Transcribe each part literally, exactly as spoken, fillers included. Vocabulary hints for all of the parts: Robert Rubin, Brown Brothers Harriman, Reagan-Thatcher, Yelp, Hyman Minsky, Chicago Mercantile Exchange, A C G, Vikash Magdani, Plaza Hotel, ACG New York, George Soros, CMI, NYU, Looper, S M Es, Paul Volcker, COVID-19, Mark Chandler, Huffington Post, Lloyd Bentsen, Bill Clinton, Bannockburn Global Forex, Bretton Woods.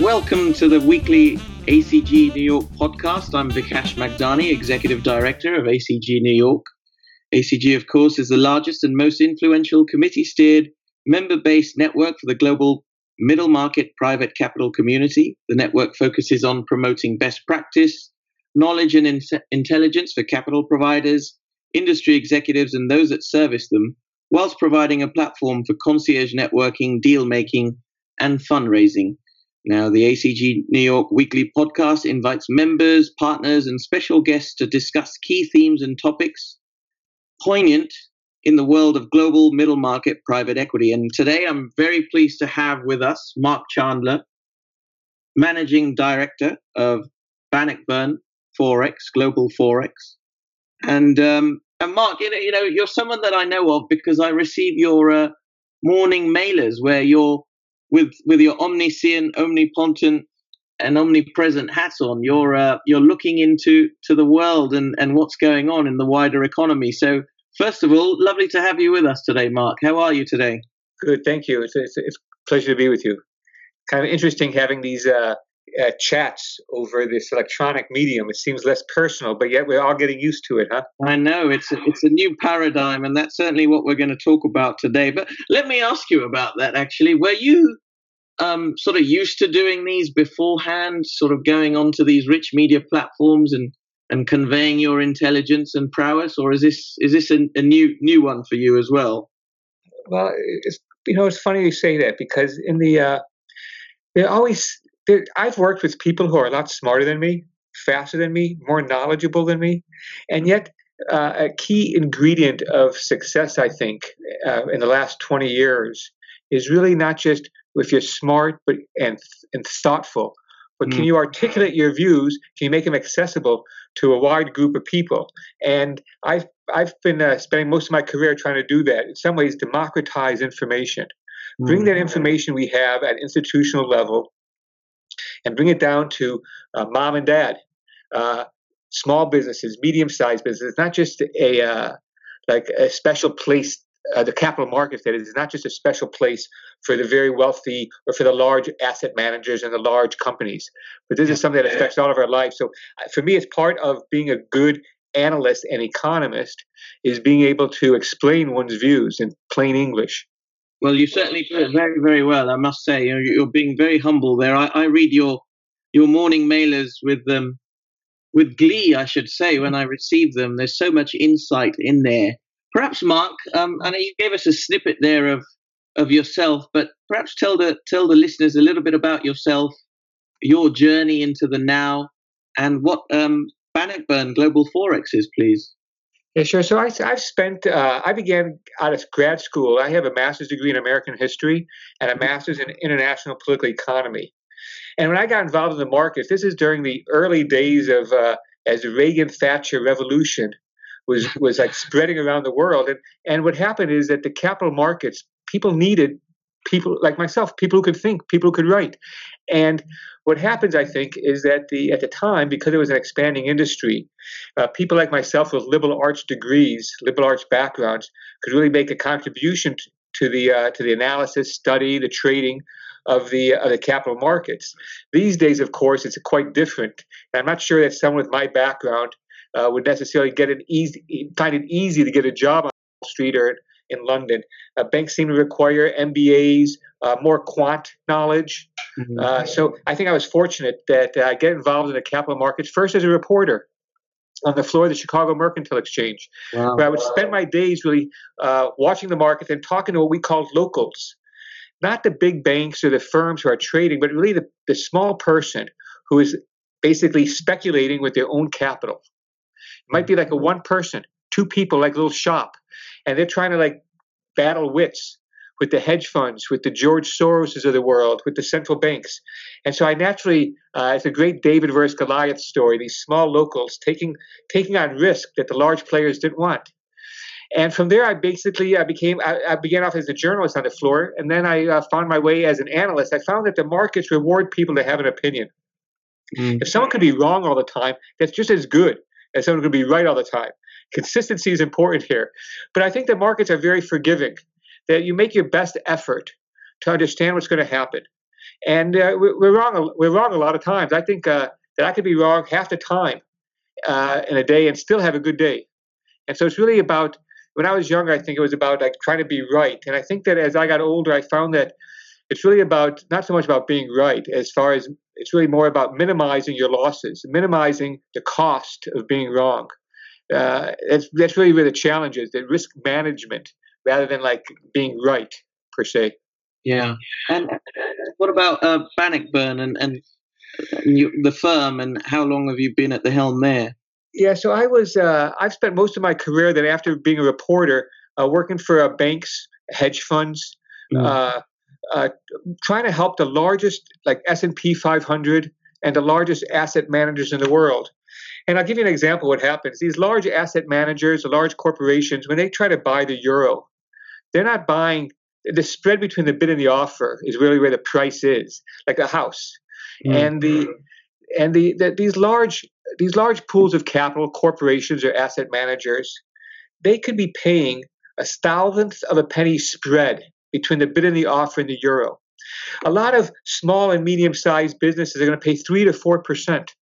Welcome to the weekly A C G New York podcast. I'm Vikash Magdani, Executive Director of A C G New York. A C G, of course, is the largest and most influential committee-steered, member-based network for the global middle market private capital community. The network focuses on promoting best practice, knowledge and in- intelligence for capital providers, industry executives, and those that service them, whilst providing a platform for concierge networking, deal-making, and fundraising. Now, the A C G New York Weekly Podcast invites members, partners, and special guests to discuss key themes and topics poignant in the world of global middle market private equity. And today I'm very pleased to have with us Mark Chandler, Managing Director of Bannockburn Forex, Global Forex. And, um, and Mark, you know, you know, you're someone that I know of because I receive your uh, morning mailers where you're With with your omniscient, omnipotent, and omnipresent hats on, you're uh, you're looking into to the world and, and what's going on in the wider economy. So, first of all, lovely to have you with us today, Mark. How are you today? Good, thank you. It's it's, it's a pleasure to be with you. Kind of interesting having these uh, uh, chats over this electronic medium. It seems less personal, but yet we're all getting used to it, huh? I know it's a, it's a new paradigm, and that's certainly what we're going to talk about today. But let me ask you about that. Actually, were you Um, sort of used to doing these beforehand, sort of going onto these rich media platforms and, and conveying your intelligence and prowess, or is this is this a, a new new one for you as well? Well, it's, you know, it's funny you say that because in the uh, they're always they're, I've worked with people who are a lot smarter than me, faster than me, more knowledgeable than me, and yet uh, a key ingredient of success, I think, uh, in the last twenty years is really not just if you're smart but and and thoughtful, but can you articulate your views? Can you make them accessible to a wide group of people? And I've I've been uh, spending most of my career trying to do that. In some ways, democratize information, bring that information we have at institutional level, and bring it down to uh, mom and dad, uh, small businesses, medium-sized businesses. Not just a uh, like a special place. Uh, the capital markets, that is, is not just a special place for the very wealthy or for the large asset managers and the large companies, but this is something that affects all of our lives. So for me, it's part of being a good analyst and economist is being able to explain one's views in plain English. Well, you certainly do it very, very well, I must say. You're, you're being very humble there. I, I read your your morning mailers with um, with glee, I should say, when I receive them. There's so much insight in there. Perhaps, Mark, um, I know you gave us a snippet there of, of yourself, but perhaps tell the tell the listeners a little bit about yourself, your journey into the now, and what um, Bannockburn Global Forex is, please. Yeah, sure. So I, I've spent, uh, I began out of grad school. I have a master's degree in American history and a master's in international political economy. And when I got involved in the markets, this is during the early days of uh, as the Reagan-Thatcher revolution was was like spreading around the world. And, and what happened is that the capital markets, people needed people like myself, people who could think, people who could write. And what happens, I think, is that the at the time, because it was an expanding industry, uh, people like myself with liberal arts degrees, liberal arts backgrounds, could really make a contribution to, to the uh, to the analysis, study, the trading of the of the capital markets. These days, of course, it's quite different. And I'm not sure that someone with my background Uh, would necessarily get it easy, find it easy to get a job on Wall Street or in London. Uh, banks seem to require M B As, uh, more quant knowledge. Mm-hmm. Uh, so I think I was fortunate that I uh, get involved in the capital markets first as a reporter on the floor of the Chicago Mercantile Exchange, wow. where I would spend my days really uh, watching the market and talking to what we called locals, not the big banks or the firms who are trading, but really the, the small person who is basically speculating with their own capital. Might be like a one person, two people, like a little shop. And they're trying to like battle wits with the hedge funds, with the George Soroses of the world, with the central banks. And so I naturally, uh, it's a great David versus Goliath story, these small locals taking taking on risk that the large players didn't want. And from there, I basically I became I, I began off as a journalist on the floor. And then I uh, found my way as an analyst. I found that the markets reward people to have an opinion. Mm-hmm. If someone could be wrong all the time, that's just as good. And someone could be right all the time. Consistency is important here. But I think the markets are very forgiving, that you make your best effort to understand what's going to happen. And uh, we're wrong. We're wrong a lot of times. I think uh, that I could be wrong half the time uh, in a day and still have a good day. And so it's really about, when I was younger, I think it was about like trying to be right. And I think that as I got older, I found that it's really about, not so much about being right, as far as it's really more about minimizing your losses, minimizing the cost of being wrong. Uh, that's, that's really where the challenge is, the risk management, rather than like being right, per se. Yeah. And what about uh, Bannockburn and, and you, the firm, and how long have you been at the helm there? Yeah, so I was, uh, I've spent most of my career then, after being a reporter, uh, working for uh, banks, hedge funds, mm. uh, uh, trying to help the largest, like S and P five hundred and the largest asset managers in the world. And I'll give you an example of what happens. These large asset managers, large corporations, when they try to buy the euro, they're not buying. The spread between the bid and the offer is really where the price is, like a house. Mm-hmm. And the and the, the these large these large pools of capital, corporations or asset managers, they could be paying a thousandth of a penny spread between the bid and the offer in the euro. A lot of small and medium-sized businesses are going to pay three to four percent.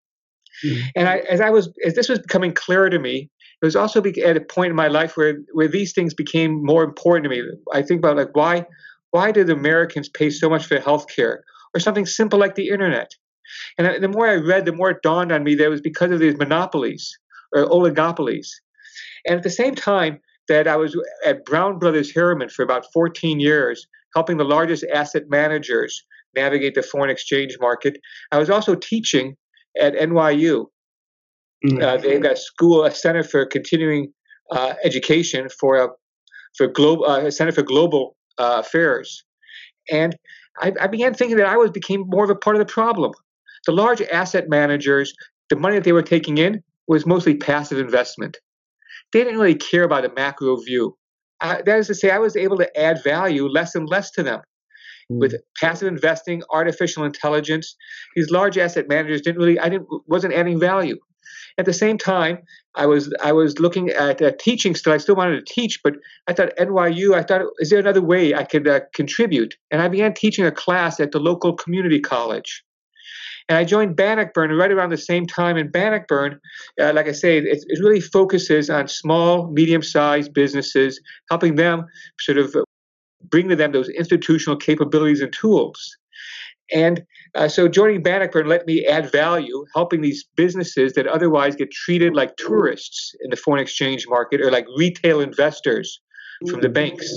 Mm-hmm. And I, as I was, as this was becoming clearer to me, it was also at a point in my life where, where these things became more important to me. I think about like why why did Americans pay so much for healthcare, or something simple like the internet? And I, the more I read, the more it dawned on me that it was because of these monopolies or oligopolies. And at the same time that I was at Brown Brothers Harriman for about fourteen years, helping the largest asset managers navigate the foreign exchange market, I was also teaching at N Y U. Mm-hmm. Uh, they've got a school, a center for continuing uh, education for a for global uh, a center for global uh, affairs, and I, I began thinking that I was became more of a part of the problem. The large asset managers, the money that they were taking in was mostly passive investment. They didn't really care about the macro view. Uh, that is to say, I was able to add value less and less to them. With passive investing, artificial intelligence, these large asset managers didn't really, I didn't, wasn't adding value. At the same time, I was, I was looking at uh, teaching still. I still wanted to teach, but I thought N Y U, I thought, is there another way I could uh, contribute? And I began teaching a class at the local community college. And I joined Bannockburn right around the same time. And Bannockburn, uh, like I say, it, it really focuses on small, medium-sized businesses, helping them sort of bring to them those institutional capabilities and tools. And uh, so joining Bannockburn let me add value, helping these businesses that otherwise get treated like tourists in the foreign exchange market or like retail investors from the banks.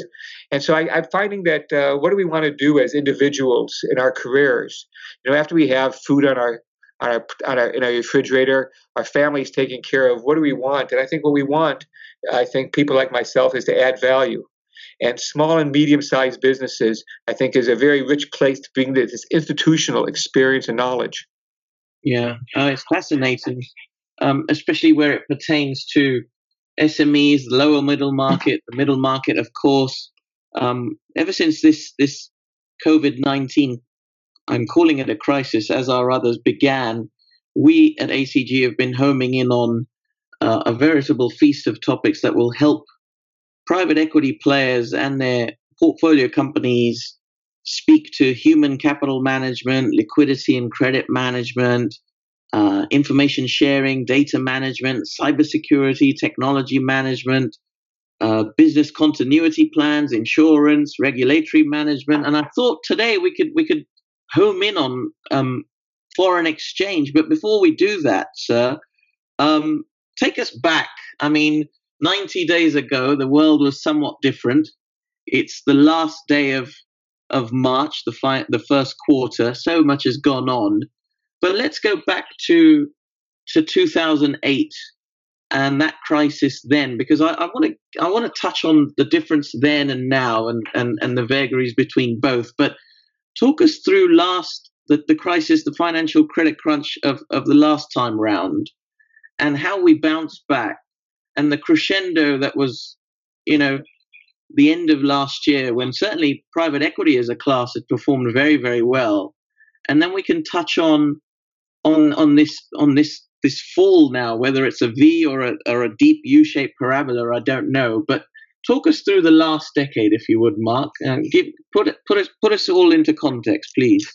And so I, I'm finding that uh, what do we want to do as individuals in our careers? You know, after we have food on our on our, on our in our refrigerator, our family's taken care of, what do we want? And I think what we want, I think people like myself, is to add value. And small and medium-sized businesses, I think, is a very rich place to bring this institutional experience and knowledge. Yeah, oh, it's fascinating, um, especially where it pertains to S M Es, lower middle market, the middle market, of course. Um, ever since this this COVID nineteen, I'm calling it a crisis, as are others, began, we at A C G have been homing in on uh, a veritable feast of topics that will help private equity players and their portfolio companies speak to human capital management, liquidity and credit management, uh, information sharing, data management, cybersecurity, technology management, uh, business continuity plans, insurance, regulatory management. And I thought today we could we could home in on um, foreign exchange. But before we do that, sir, um, take us back. I mean, ninety days ago, the world was somewhat different. It's the last day of of March, the, fi- the first quarter. So much has gone on. But let's go back to to two thousand eight and that crisis then, because I want to I want to touch on the difference then and now, and, and, and the vagaries between both. But talk us through last the, the crisis, the financial credit crunch of, of the last time round, and how we bounced back. And the crescendo that was, you know, the end of last year, when certainly private equity as a class had performed very, very well. And then we can touch on on on this on this this fall now, whether it's a V or a or a deep U-shaped parabola, I don't know. But talk us through the last decade, if you would, Mark, and give put put us put us all into context, please.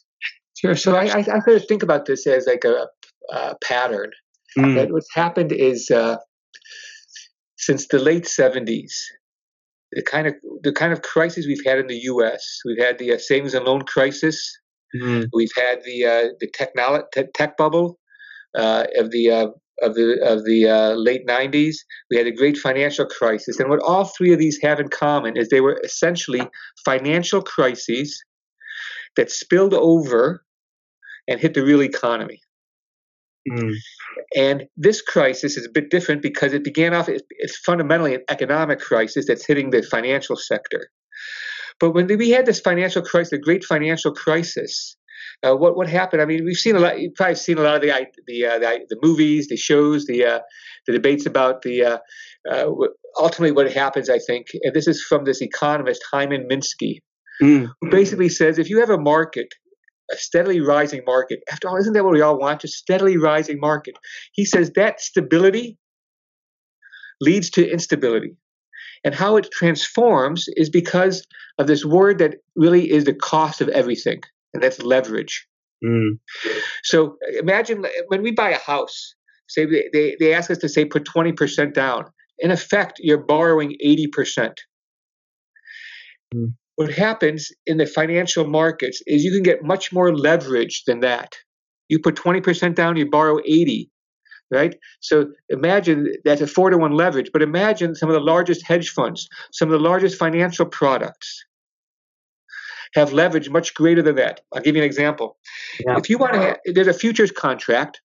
Sure. So I, I, I sort of think about this as like a, a pattern. Mm. That what's happened is uh, since the late seventies, the kind of the kind of crisis we've had in the U S, we've had the uh, savings and loan crisis. Mm. We've had the uh, the technolo- te- tech bubble uh, of the uh, of the of the uh, late nineties. We had a great financial crisis, and what all three of these have in common is they were essentially financial crises that spilled over and hit the real economy. Mm. And this crisis is a bit different because it began off, it's fundamentally an economic crisis that's hitting the financial sector. But when we had this financial crisis, the great financial crisis, uh, what what happened? I mean, we've seen a lot. You've probably seen a lot of the the uh, the, the movies, the shows, the uh, the debates about the uh, uh, ultimately what happens. I think, and this is from this economist Hyman Minsky, mm. who basically says if you have a market, a steadily rising market. After all, isn't that what we all want? A steadily rising market. He says that stability leads to instability. And how it transforms is because of this word that really is the cost of everything, and that's leverage. Mm. So imagine when we buy a house, say they, they, they ask us to say put twenty percent down. In effect, you're borrowing eighty percent. Mm. What happens in the financial markets is you can get much more leverage than that. You put twenty percent down, you borrow eighty. Right? So imagine that's a four to one leverage, but imagine some of the largest hedge funds, some of the largest financial products have leverage much greater than that. I'll give you an example. Yeah. If you want to, have, there's a futures contract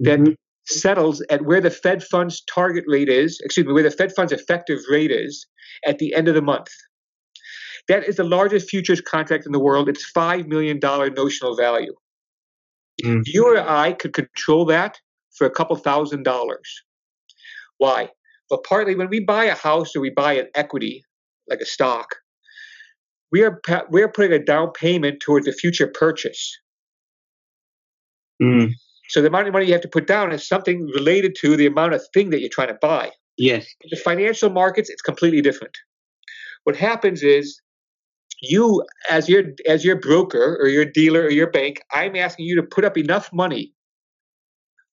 that mm-hmm. settles at where the Fed funds target rate is, excuse me, where the Fed funds effective rate is at the end of the month. That is the largest futures contract in the world. It's five million dollars notional value. Mm-hmm. You or I could control that for a couple thousand dollars. Why? Well, partly when we buy a house or we buy an equity, like a stock, we are we are putting a down payment towards a future purchase. Mm. So the amount of money you have to put down is something related to the amount of thing that you're trying to buy. Yes. In the financial markets, it's completely different. What happens is you, as your as your broker or your dealer or your bank, I'm asking you to put up enough money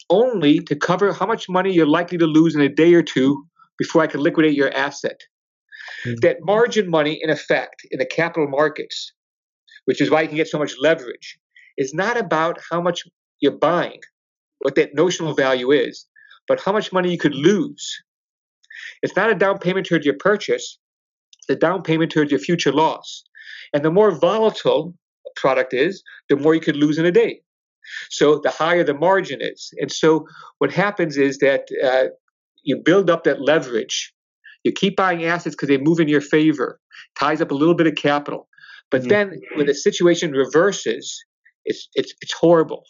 only to cover how much money you're likely to lose in a day or two before I can liquidate your asset. Mm-hmm. That margin money, in effect, in the capital markets, which is why you can get so much leverage, is not about how much you're buying, what that notional value is, but how much money you could lose. It's not a down payment towards your purchase, it's a down payment towards your future loss. And the more volatile a product is, the more you could lose in a day. So the higher the margin is. And so what happens is that uh, you build up that leverage. You keep buying assets because they move in your favor, ties up a little bit of capital. But mm. then when the situation reverses, it's it's it's horrible.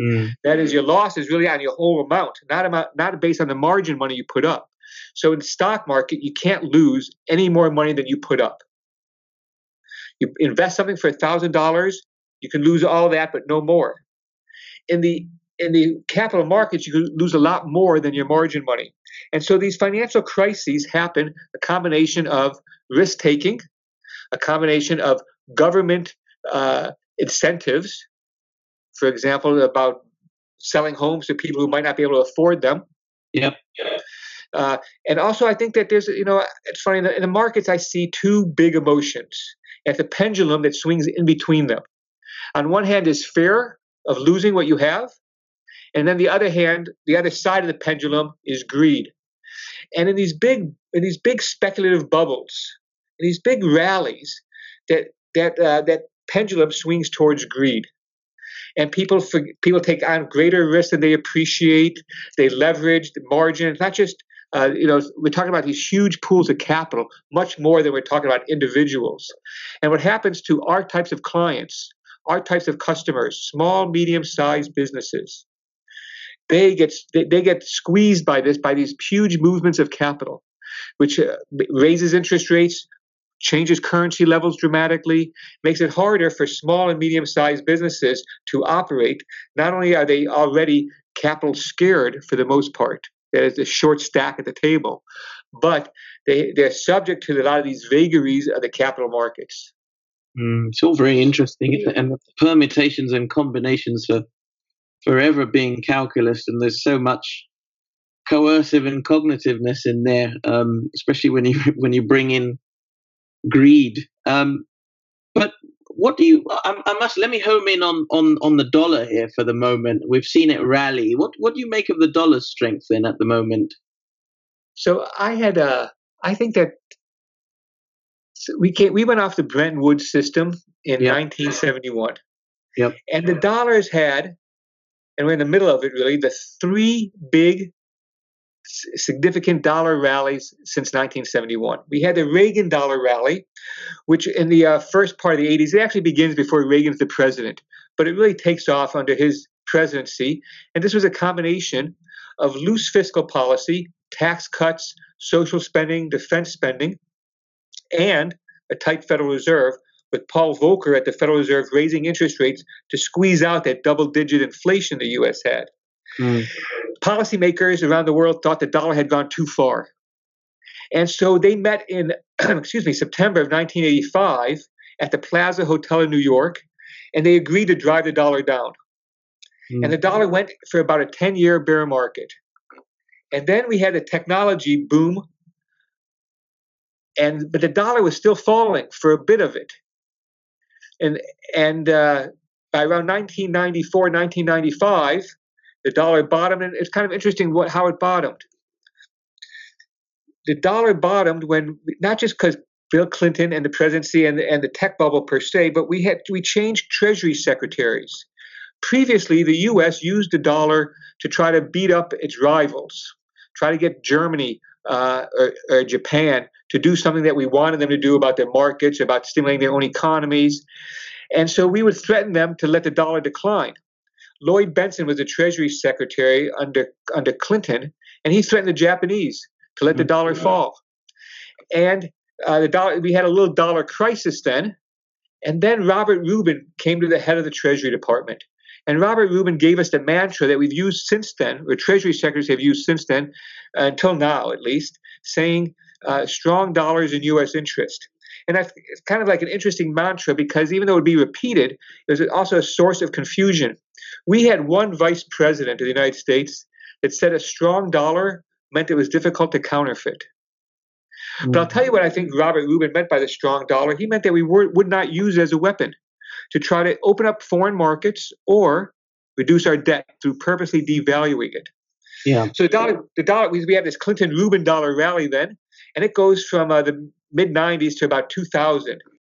Mm. That is, your loss is really on your whole amount, not amount, not based on the margin money you put up. So in the stock market, you can't lose any more money than you put up. You invest something for one thousand dollars, you can lose all that, but no more. In the in the capital markets, you lose a lot more than your margin money. And so these financial crises happen, a combination of risk-taking, a combination of government uh, incentives, for example, about selling homes to people who might not be able to afford them. Yep. Uh, and also, I think that there's, you know, it's funny, in the, in the markets, I see two big emotions. It's a pendulum that swings in between them. On one hand is fear of losing what you have. And then the other hand, the other side of the pendulum is greed. And in these big, in these big speculative bubbles, in these big rallies, that that uh, that pendulum swings towards greed. And people for, people take on greater risk than they appreciate. They leverage the margin. It's not just uh, you know we're talking about these huge pools of capital, much more than we're talking about individuals. And what happens to our types of clients? Our types of customers, small, medium-sized businesses, they get they, they get squeezed by this, by these huge movements of capital, which uh, raises interest rates, changes currency levels dramatically, makes it harder for small and medium-sized businesses to operate. Not only are they already capital scared for the most part, that is the short stack at the table, but they, they're subject to a lot of these vagaries of the capital markets. Mm, it's all very interesting, yeah. Isn't it? And the permutations and combinations are forever being calculus, and there's so much coercive and cognitiveness in there, um, especially when you when you bring in greed. Um, but what do you? I, I must let me home in on, on on the dollar here for the moment. We've seen it rally. What what do you make of the dollar's strength then at the moment? So I had a. I think that. So we came, we went off the Bretton Woods system in yep. nineteen seventy-one. Yep. And the dollars had, and we're in the middle of it really, the three big significant dollar rallies since nineteen seventy-one. We had the Reagan dollar rally, which in the uh, first part of the eighties, it actually begins before Reagan's the president, but it really takes off under his presidency. And this was a combination of loose fiscal policy, tax cuts, social spending, defense spending, and a tight Federal Reserve, with Paul Volcker at the Federal Reserve raising interest rates to squeeze out that double-digit inflation the U S had. Mm. Policymakers around the world thought the dollar had gone too far. And so they met in excuse me, September of nineteen eighty-five at the Plaza Hotel in New York, and they agreed to drive the dollar down. Mm. And the dollar went for about a ten-year bear market. And then we had a technology boom. And but the dollar was still falling for a bit of it, and and uh, by around nineteen ninety-four, nineteen ninety-five, the dollar bottomed. And it's kind of interesting what how it bottomed. The dollar bottomed when not just because Bill Clinton and the presidency and and the tech bubble per se, but we had we changed Treasury secretaries. Previously, the U S used the dollar to try to beat up its rivals, try to get Germany uh, or, or Japan to do something that we wanted them to do about their markets, about stimulating their own economies. And so we would threaten them to let the dollar decline. Lloyd Bentsen was the Treasury Secretary under, under Clinton, and he threatened the Japanese to let the dollar fall. And uh, the dollar, we had a little dollar crisis then, and then Robert Rubin came to the head of the Treasury Department. And Robert Rubin gave us the mantra that we've used since then, or Treasury Secretaries have used since then, uh, until now at least, saying, Uh, strong dollars in U S interest. And that's it's kind of like an interesting mantra because even though it would be repeated, it was also a source of confusion. We had one vice president of the United States that said a strong dollar meant it was difficult to counterfeit. Mm-hmm. But I'll tell you what I think Robert Rubin meant by the strong dollar. He meant that we were, would not use it as a weapon to try to open up foreign markets or reduce our debt through purposely devaluing it. Yeah. So the dollar, the dollar, we had this Clinton-Rubin dollar rally then, and it goes from uh, the mid nineties to about two thousand.